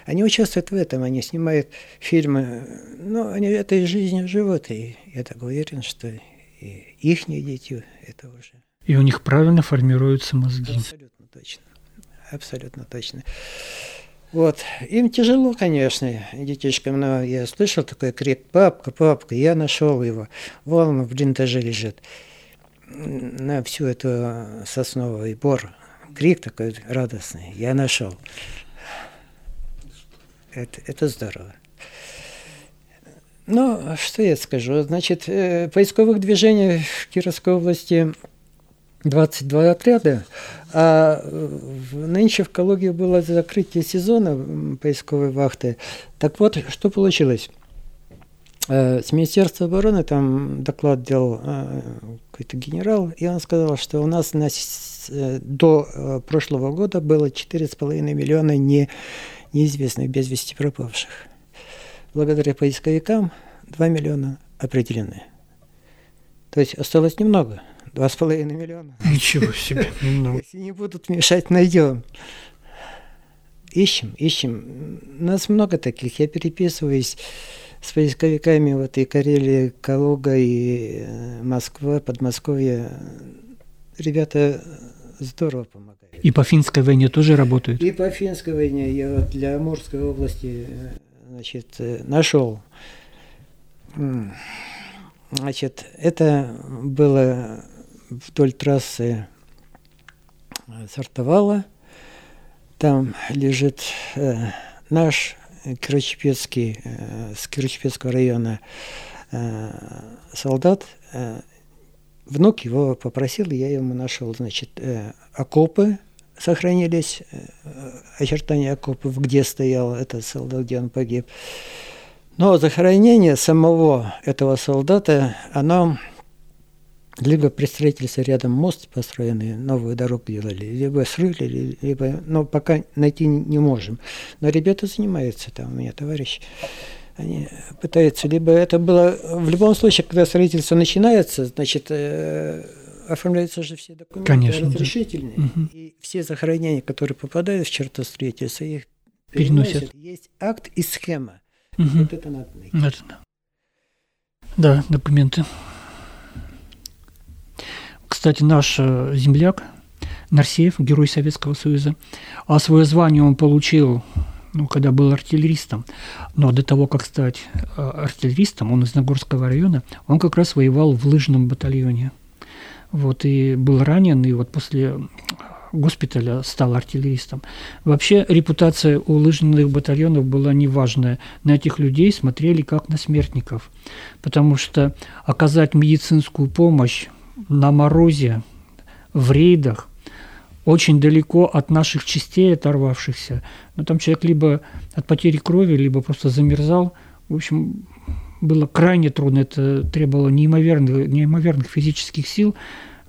Они участвуют в этом. Они снимают фильмы. Ну, они, это из жизни живут. И я так уверен, что и ихние дети это уже. И у них правильно формируются мозги. Абсолютно точно. Абсолютно точно. Вот. Им тяжело, конечно, детишкам, но я слышал такой крик: «Папка, папка, я нашел его, вон он в блиндаже лежит». На всю эту сосновый бор крик такой радостный: «Я нашел». Это, это здорово. Ну, что я скажу, значит, поисковых движений в Кировской области двадцать два отряда, а нынче в Калуге было закрытие сезона поисковой вахты. Так вот, что получилось? С Министерства обороны там доклад делал какой-то генерал, и он сказал, что у нас на, до прошлого года было четыре с половиной миллиона не, неизвестных без вести пропавших. Благодаря поисковикам два миллиона определены. То есть осталось немного. Два с половиной миллиона. Ничего себе. Если не будут мешать, найдем. Ищем, ищем. Нас много таких. Я переписываюсь с поисковиками вот и Карелии, Калуга, и Москва, Подмосковье. Ребята здорово помогают. И по Финской войне тоже работают? И по Финской войне. Я вот для Амурской области, значит, нашел. Значит, это было вдоль трассы Сартовала. Там лежит э, наш кирово-чепецкий, э, с Кирово-Чепецкого района э, солдат. Э, внук его попросил, я ему нашел, значит, э, окопы сохранились, э, очертания окопов, где стоял этот солдат, где он погиб. Но захоронение самого этого солдата, оно либо при строительстве рядом мост построенный, новую дорогу делали, либо срыли, либо, но пока найти не можем. Но ребята занимаются, там у меня товарищ, они пытаются, либо это было, в любом случае, когда строительство начинается, значит, э, оформляются же все документы, конечно, разрешительные, да. Угу. И все захоронения, которые попадают в черту строительства, их переносят. переносят. Есть акт и схема. Угу. Вот это надо найти. Это, да. Да, документы. Кстати, наш земляк Нарсеев, герой Советского Союза, а свое звание он получил, ну, когда был артиллеристом. Но до того, как стать артиллеристом, он из Нагорского района, он как раз воевал в лыжном батальоне. Вот, и был ранен, и вот после госпиталя стал артиллеристом. Вообще репутация у лыжных батальонов была неважная. На этих людей смотрели как на смертников, потому что оказать медицинскую помощь на морозе, в рейдах, очень далеко от наших частей оторвавшихся. Но там человек либо от потери крови, либо просто замерзал. В общем, было крайне трудно. Это требовало неимоверных, неимоверных физических сил.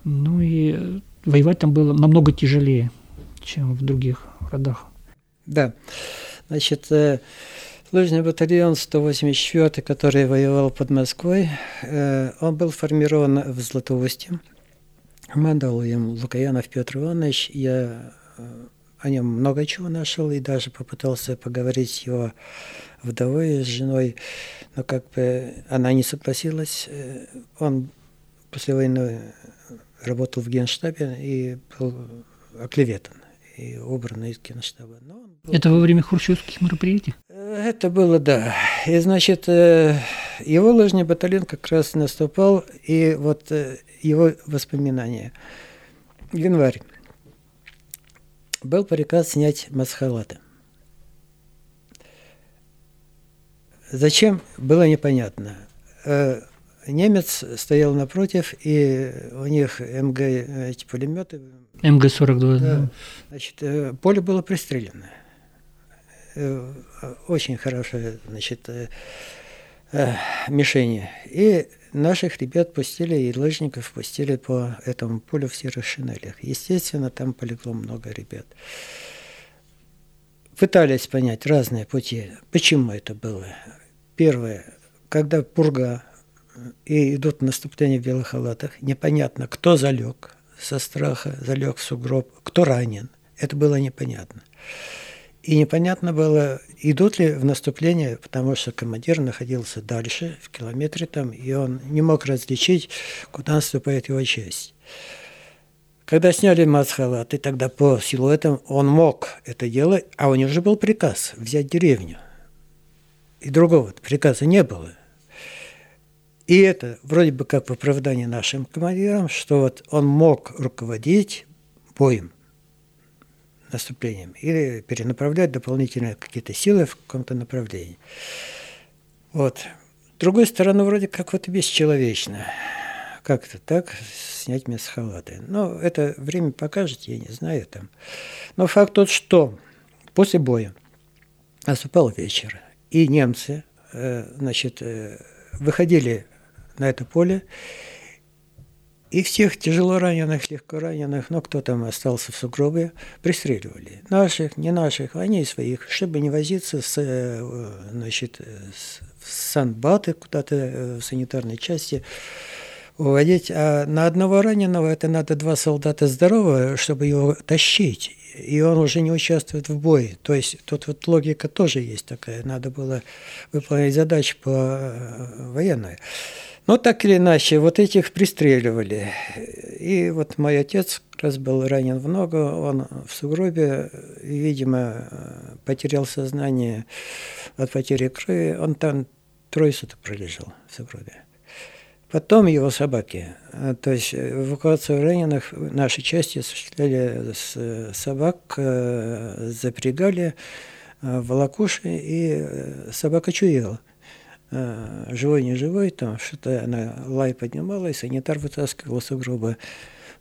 Ну и воевать там было намного тяжелее, чем в других родах. Да. Значит, лыжный батальон сто восемьдесят четвёртый, который воевал под Москвой, он был формирован в Златоусте. Командовал им Лукоянов Пётр Иванович. Я о нем много чего нашел и даже попытался поговорить с его вдовой, с женой. Но как бы она не согласилась. Он после войны работал в генштабе и был оклеветан и убран из генштаба. Но был... Это во время хрущевских мероприятий? Это было, да. И, значит, его лыжный батальон как раз наступал, и вот его воспоминания. Январь. Был приказ снять масхалаты. Зачем, было непонятно. Немец стоял напротив, и у них МГ, эти пулеметы. эм гэ сорок два. Да. Значит, поле было пристреляно. Очень хорошая, значит, мишени. И наших ребят пустили, и лыжников пустили по этому полю в серых шинелях. Естественно, там полегло много ребят. Пытались понять разные пути, почему это было. Первое, когда пурга и идут наступления в белых халатах, непонятно, кто залег со страха, залег в сугроб, кто ранен. Это было непонятно. И непонятно было, идут ли в наступление, потому что командир находился дальше, в километре там, и он не мог различить, куда наступает его часть. Когда сняли масхалаты, тогда по силуэтам он мог это делать, а у него же был приказ взять деревню. И другого приказа не было. И это вроде бы как в оправдании нашим командирам, что вот он мог руководить боем, наступлением, или перенаправлять дополнительные какие-то силы в каком-то направлении. Вот. С другой стороны, вроде как вот бесчеловечно. Как-то так снять масхалаты. Но это время покажет, я не знаю там. Но факт тот, что после боя наступал вечер, и немцы, значит, выходили на это поле, и всех тяжело раненых, легко раненых, но кто там остался в сугробе, пристреливали. Наших, не наших, они и своих, чтобы не возиться с, значит, с санбаты куда-то в санитарной части, уводить. А на одного раненого это надо два солдата здорового, чтобы его тащить, и он уже не участвует в бое. То есть тут вот логика тоже есть такая, надо было выполнять задачи по военной. Но так или иначе, вот этих пристреливали. И вот мой отец как раз был ранен в ногу, он в сугробе, видимо, потерял сознание от потери крови. Он там трое суток пролежал в сугробе. Потом его собаки, то есть эвакуацию раненых наши части осуществляли с собак, запрягали волокуши, и собака чуяла. Живой, не живой, там что-то она лай поднимала, и санитар вытаскивал сугроба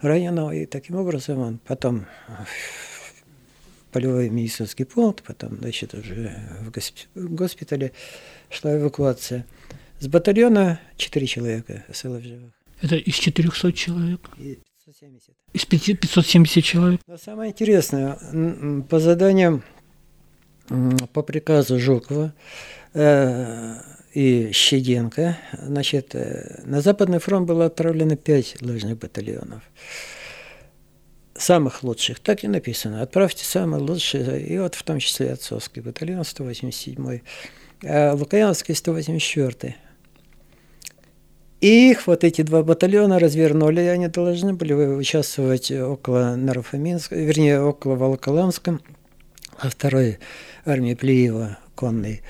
раненого, и таким образом он потом в полевой медицинский пункт, потом, значит, уже в госп... госпитале шла эвакуация. С батальона четыре человека осталось живых. Это из четырехсот человек? пятьсот семьдесят. Из пятисот семидесяти человек? Но самое интересное, по заданиям, по приказу Жукова э- и Щеденко, значит, э- на Западный фронт было отправлено пять лыжных батальонов. Самых лучших, так и написано. Отправьте самые лучшие, и вот в том числе отцовский батальон сто восемьдесят седьмой, а Лукояновский сто восемьдесят четвёртый. И их вот эти два батальона развернули, и они должны были участвовать около Нарфаминска, вернее, около Волоколамска, а второй армии Плиева, конной.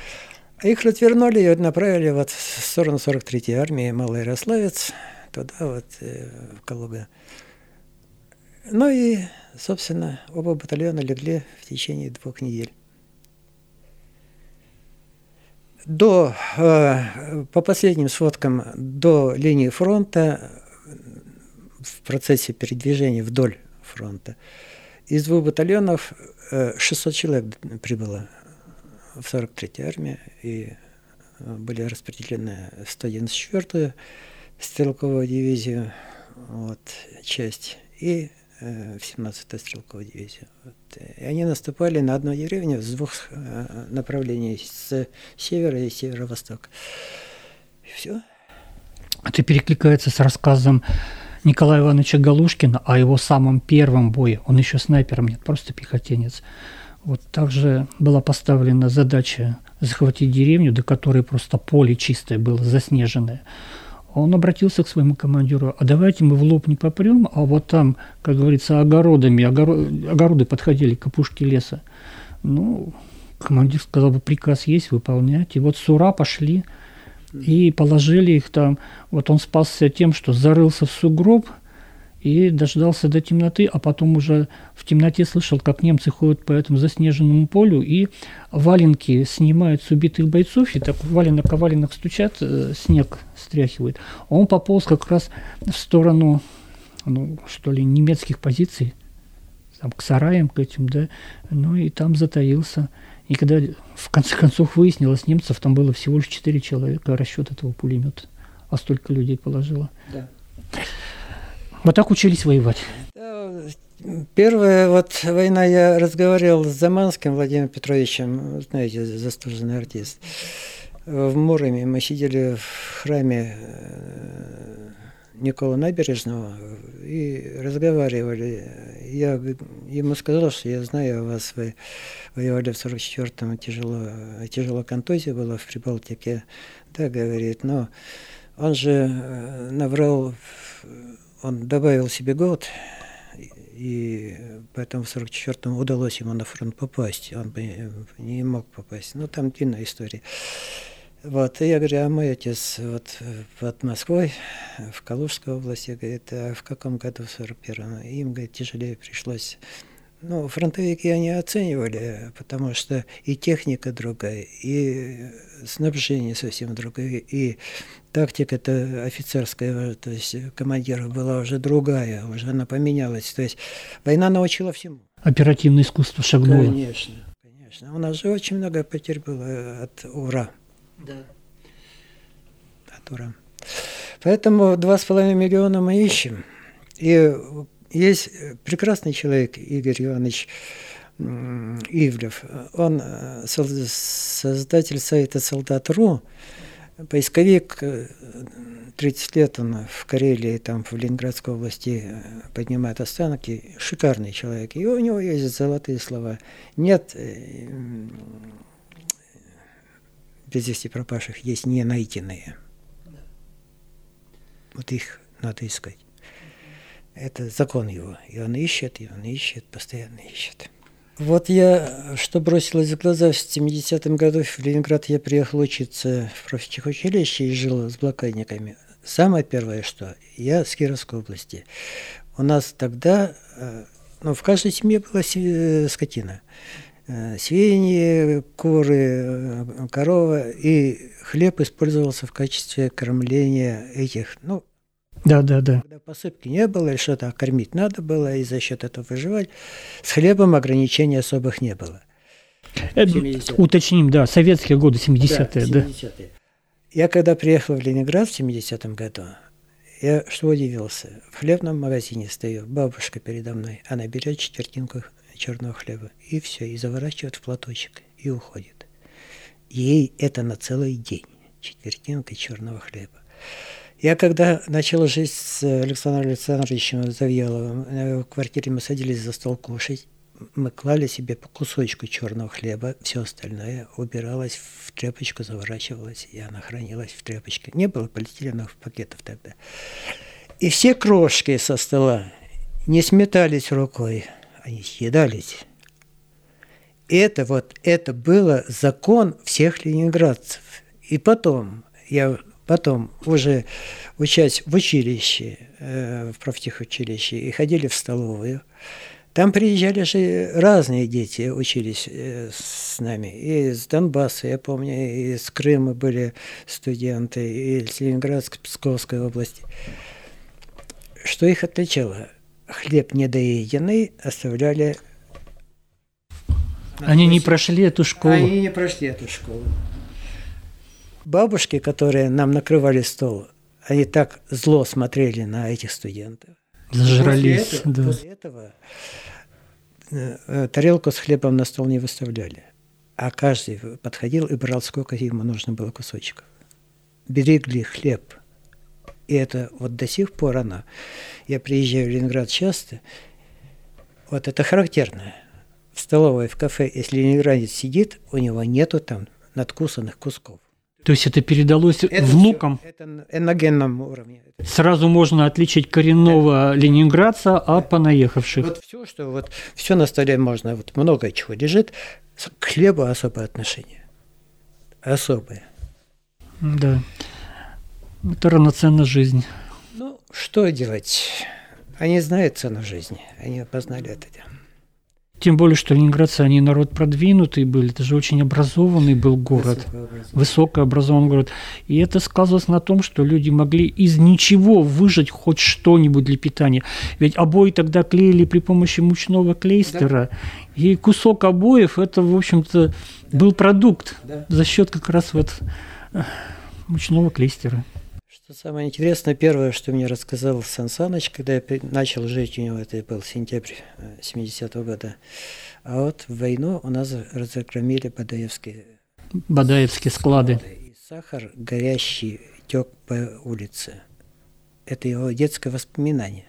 А их развернули и направили вот в сторону сорок третьей армии, Малый Ярославец, туда вот, в Калуга. Ну и, собственно, оба батальона легли в течение двух недель. До, по последним сводкам, до линии фронта, в процессе передвижения вдоль фронта, из двух батальонов шестьсот человек прибыло в сорок третью армию, и были распределены сто одиннадцать четвёртую стрелковую дивизию, вот, часть, и в семнадцатую стрелковую дивизию. Вот. И они наступали на одну деревню с двух направлений, с севера и северо-востока. И все. Это перекликается с рассказом Николая Ивановича Галушкина о его самом первом бое. Он еще снайпером, нет, просто пехотинец. Вот также была поставлена задача захватить деревню, до которой просто поле чистое было, заснеженное. Он обратился к своему командиру: а давайте мы в лоб не попрем, а вот там, как говорится, огородами, огороды подходили к опушке леса. Ну, командир сказал бы, приказ есть, выполнять. И вот с ура пошли и положили их там. Вот он спасся тем, что зарылся в сугроб и дождался до темноты, а потом уже в темноте слышал, как немцы ходят по этому заснеженному полю и валенки снимают с убитых бойцов, и так валенок о валенок стучат, снег стряхивает. Он пополз как раз в сторону, ну, что ли, немецких позиций, там, к сараям, к этим, да, ну и там затаился. И когда, в конце концов, выяснилось, немцев там было всего лишь четыре человека, расчет этого пулемета, а столько людей положило. Да. Вот так учились воевать. Первая вот война, я разговаривал с Заманским Владимиром Петровичем, знаете, заслуженный артист, в Муроме. Мы сидели в храме Никола Набережного и разговаривали. Я ему сказал, что я знаю о вас, вы воевали в сорок четвёртом, тяжело, тяжело контузия была в Прибалтике. Да, говорит, но он же набрал, он добавил себе год, и поэтому в сорок четвёртом удалось ему на фронт попасть, он бы не мог попасть. Ну, там длинная история. Вот, и я говорю, а мой отец вот под Москвой, в Калужской области, говорит, а в каком году, в сорок первом? Им, говорит, тяжелее пришлось. Ну, фронтовики они оценивали, потому что и техника другая, и снабжение совсем другое, и тактика-то офицерская, то есть командиров была уже другая, уже она поменялась. То есть война научила всему. Оперативное искусство шагнуло. Конечно, конечно. У нас же очень много потерь было от ура. Да. От ура. Поэтому два с половиной миллиона мы ищем. И есть прекрасный человек Игорь Иванович Ивлев. Он создатель сайта «Солдат.ру», поисковик, тридцать лет он в Карелии, там в Ленинградской области поднимает останки. Шикарный человек. И у него есть золотые слова. Нет без вести пропавших, есть не найденные. Вот их надо искать. Это закон его. И он ищет, и он ищет, постоянно ищет. Вот я, что бросилось в глаза, в семидесятом году в Ленинград я приехал учиться в профтехучилище и жил с блокадниками. Самое первое, что я с Кировской области. У нас тогда, ну, в каждой семье была скотина. Свиньи, куры, корова, и хлеб использовался в качестве кормления этих, ну, Да, да, да. Когда посыпки не было, что-то кормить надо было, и за счет этого выживать. С хлебом ограничений особых не было. семидесятые. Уточним, да, советские годы, семидесятые. Да, семидесятые. Да. Я когда приехал в Ленинград в семидесятом году, я что удивился. В хлебном магазине стою, бабушка передо мной, она берет четвертинку черного хлеба, и все, и заворачивает в платочек, и уходит. Ей это на целый день, четвертинка черного хлеба. Я когда начал жить с Александром Александровичем Завьяловым, в квартире мы садились за стол кушать, мы клали себе по кусочку черного хлеба, все остальное убиралось в тряпочку, заворачивалось, и она хранилась в тряпочке. Не было полиэтиленовых пакетов тогда. И все крошки со стола не сметались рукой, они съедались. Это вот, это было закон всех ленинградцев. И потом я... Потом, уже учась в училище, э, в профтехучилище, и ходили в столовую. Там приезжали же разные дети, учились э, с нами. И с Донбасса, я помню, и с Крыма были студенты, и с Ленинградской, Псковской области. Что их отличало? Хлеб недоеденный оставляли... Они не прошли эту школу. Они не прошли эту школу. Бабушки, которые нам накрывали стол, они так зло смотрели на этих студентов. Зажрались. После этого, да. после этого э, тарелку с хлебом на стол не выставляли. А каждый подходил и брал, сколько ему нужно было кусочков. Берегли хлеб. И это вот до сих пор она. Я приезжаю в Ленинград часто. Вот это характерно. В столовой, в кафе, если ленинградец сидит, у него нету там надкусанных кусков. То есть это передалось это внукам. Это на генном уровне. Сразу можно отличить коренного это... ленинградца от понаехавших. Вот все, что вот все на столе можно, вот много чего лежит. К хлебу особое отношение. Особое. Да. Это равноценно жизнь. Ну, что делать? Они знают цену жизни. Они познали это. Тем более, что ленинградцы, они народ продвинутый были, это же очень образованный был город, высокообразованный город. И это сказывалось на том, что люди могли из ничего выжать хоть что-нибудь для питания. Ведь обои тогда клеили при помощи мучного клейстера, да. И кусок обоев – это, в общем-то, да. был продукт да. за счет как раз вот мучного клейстера. Что самое интересное, первое, что мне рассказал Сан Саныч, когда я начал жить у него, это был сентябрь семидесятого года, а вот в войну у нас разгромили Бадаевские, Бадаевские склады. склады. И сахар горящий тек по улице. Это его детское воспоминание,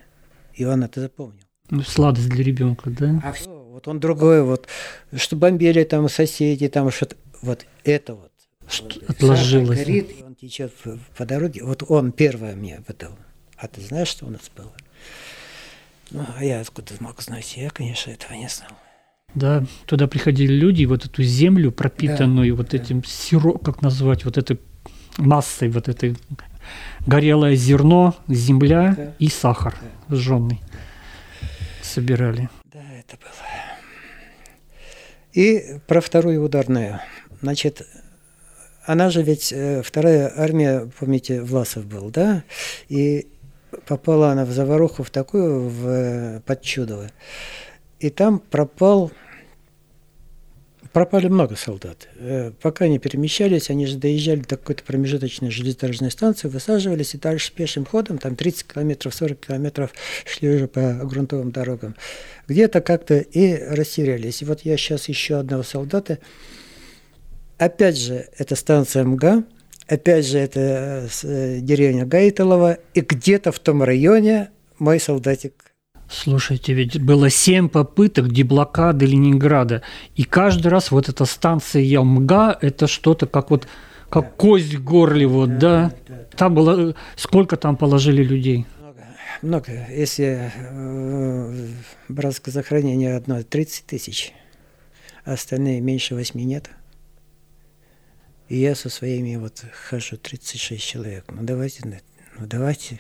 и он это запомнил. Ну, сладость для ребенка, да? А все, вот он другой, вот, что бомбили там соседи, там что-то, вот это вот. Что отложилось. Горит, он течет по дороге. Вот он первое мне выдал. А ты знаешь, что у нас было? Ну, а я откуда мог знать? Я, конечно, этого не знал. Да, туда приходили люди, и вот эту землю, пропитанную да, вот да. этим сиро, как назвать, вот этой массой, вот этой горелое зерно, земля да. и сахар да. сжёный собирали. Да, это было. И про вторую ударную. Значит, она же ведь, вторая армия, помните, Власов был, да? И попала она в заваруху в такую, в Подчудово. И там пропал, пропали много солдат. Пока они перемещались, они же доезжали до какой-то промежуточной железнодорожной станции, высаживались и дальше пешим ходом, там тридцать километров, сорок километров шли уже по грунтовым дорогам. Где-то как-то и растерялись. И вот я сейчас еще одного солдата. Опять же, это станция МГА, опять же, это деревня Гайталова, и где-то в том районе мой солдатик. Слушайте, ведь было семь попыток деблокады Ленинграда, и каждый раз вот эта станция МГА, это что-то как вот, как да. кость в горле, вот, да, да. да, там было, сколько там положили людей? Много, много, если брать захоронение одно, тридцать тысяч, а остальные меньше восьми нет. И я со своими вот хожу, тридцать шесть человек. Ну, давайте, ну, давайте.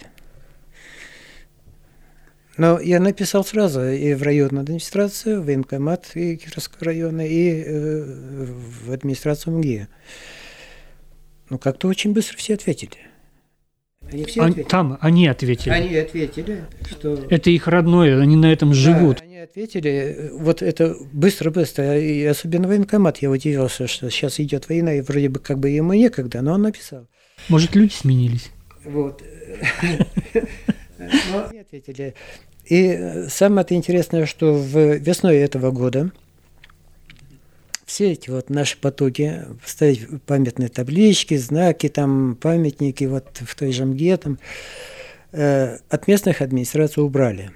Но я написал сразу и в районную администрацию, в военкомат и Кировского района, и э, в администрацию МГИ. Ну, как-то очень быстро все ответили. Они все ответили. Там они ответили. Они ответили, что... Это их родное, они на этом живут. Да, они ответили, вот это быстро-быстро, и особенно военкомат, я удивился, что сейчас идет война, и вроде бы как бы ему некогда, но он написал. Может, люди сменились? Вот. Но они ответили. И самое интересное, что весной этого года все эти вот наши потуги, ставить памятные таблички, знаки, там, памятники, вот в той же МГЕ, там, э, от местных администраций убрали.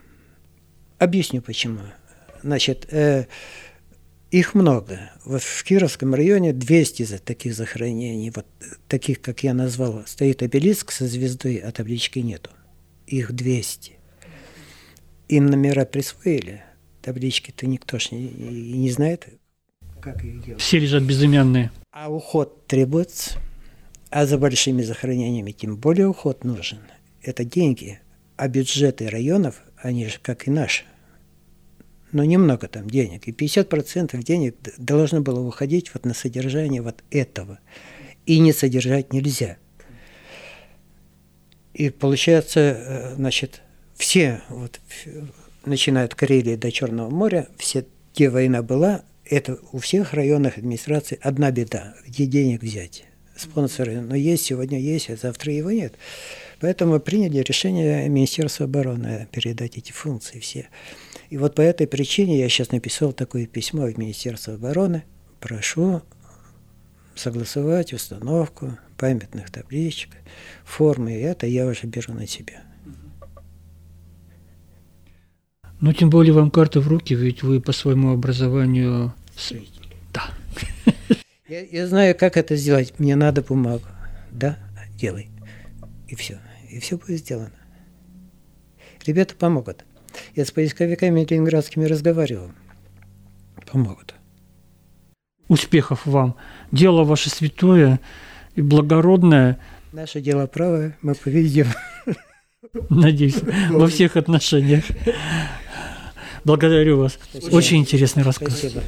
Объясню, почему. Значит, э, их много. Вот в Кировском районе двести таких захоронений, вот таких, как я назвал, стоит обелиск со звездой, а таблички нету. Их двести. Им номера присвоили, таблички-то никто ж не, не знает. Как все лежат безымянные. А уход требуется, а за большими захоронениями тем более уход нужен. Это деньги, а бюджеты районов, они же как и наши. Но немного там денег, и пятьдесят процентов денег должно было уходить вот на содержание вот этого. И не содержать нельзя. И получается, значит, все, вот, начиная от Карелии до Черного моря, все, где война была, это у всех районных администраций одна беда, где денег взять. Спонсоры, но есть, сегодня есть, а завтра его нет. Поэтому приняли решение Министерства обороны передать эти функции все. И вот по этой причине я сейчас написал такое письмо в Министерство обороны. Прошу согласовать установку памятных табличек, формы, это я уже беру на себя. Ну, тем более вам карта в руки, ведь вы по своему образованию... Строитель. Да. Я, я знаю, как это сделать. Мне надо бумагу. Да, делай. И все. И все будет сделано. Ребята помогут. Я с поисковиками ленинградскими разговаривал. Помогут. Успехов вам. Дело ваше святое и благородное. Наше дело правое, мы победим. Надеюсь, во всех отношениях. Благодарю вас. Спасибо. Очень интересный рассказ. Спасибо.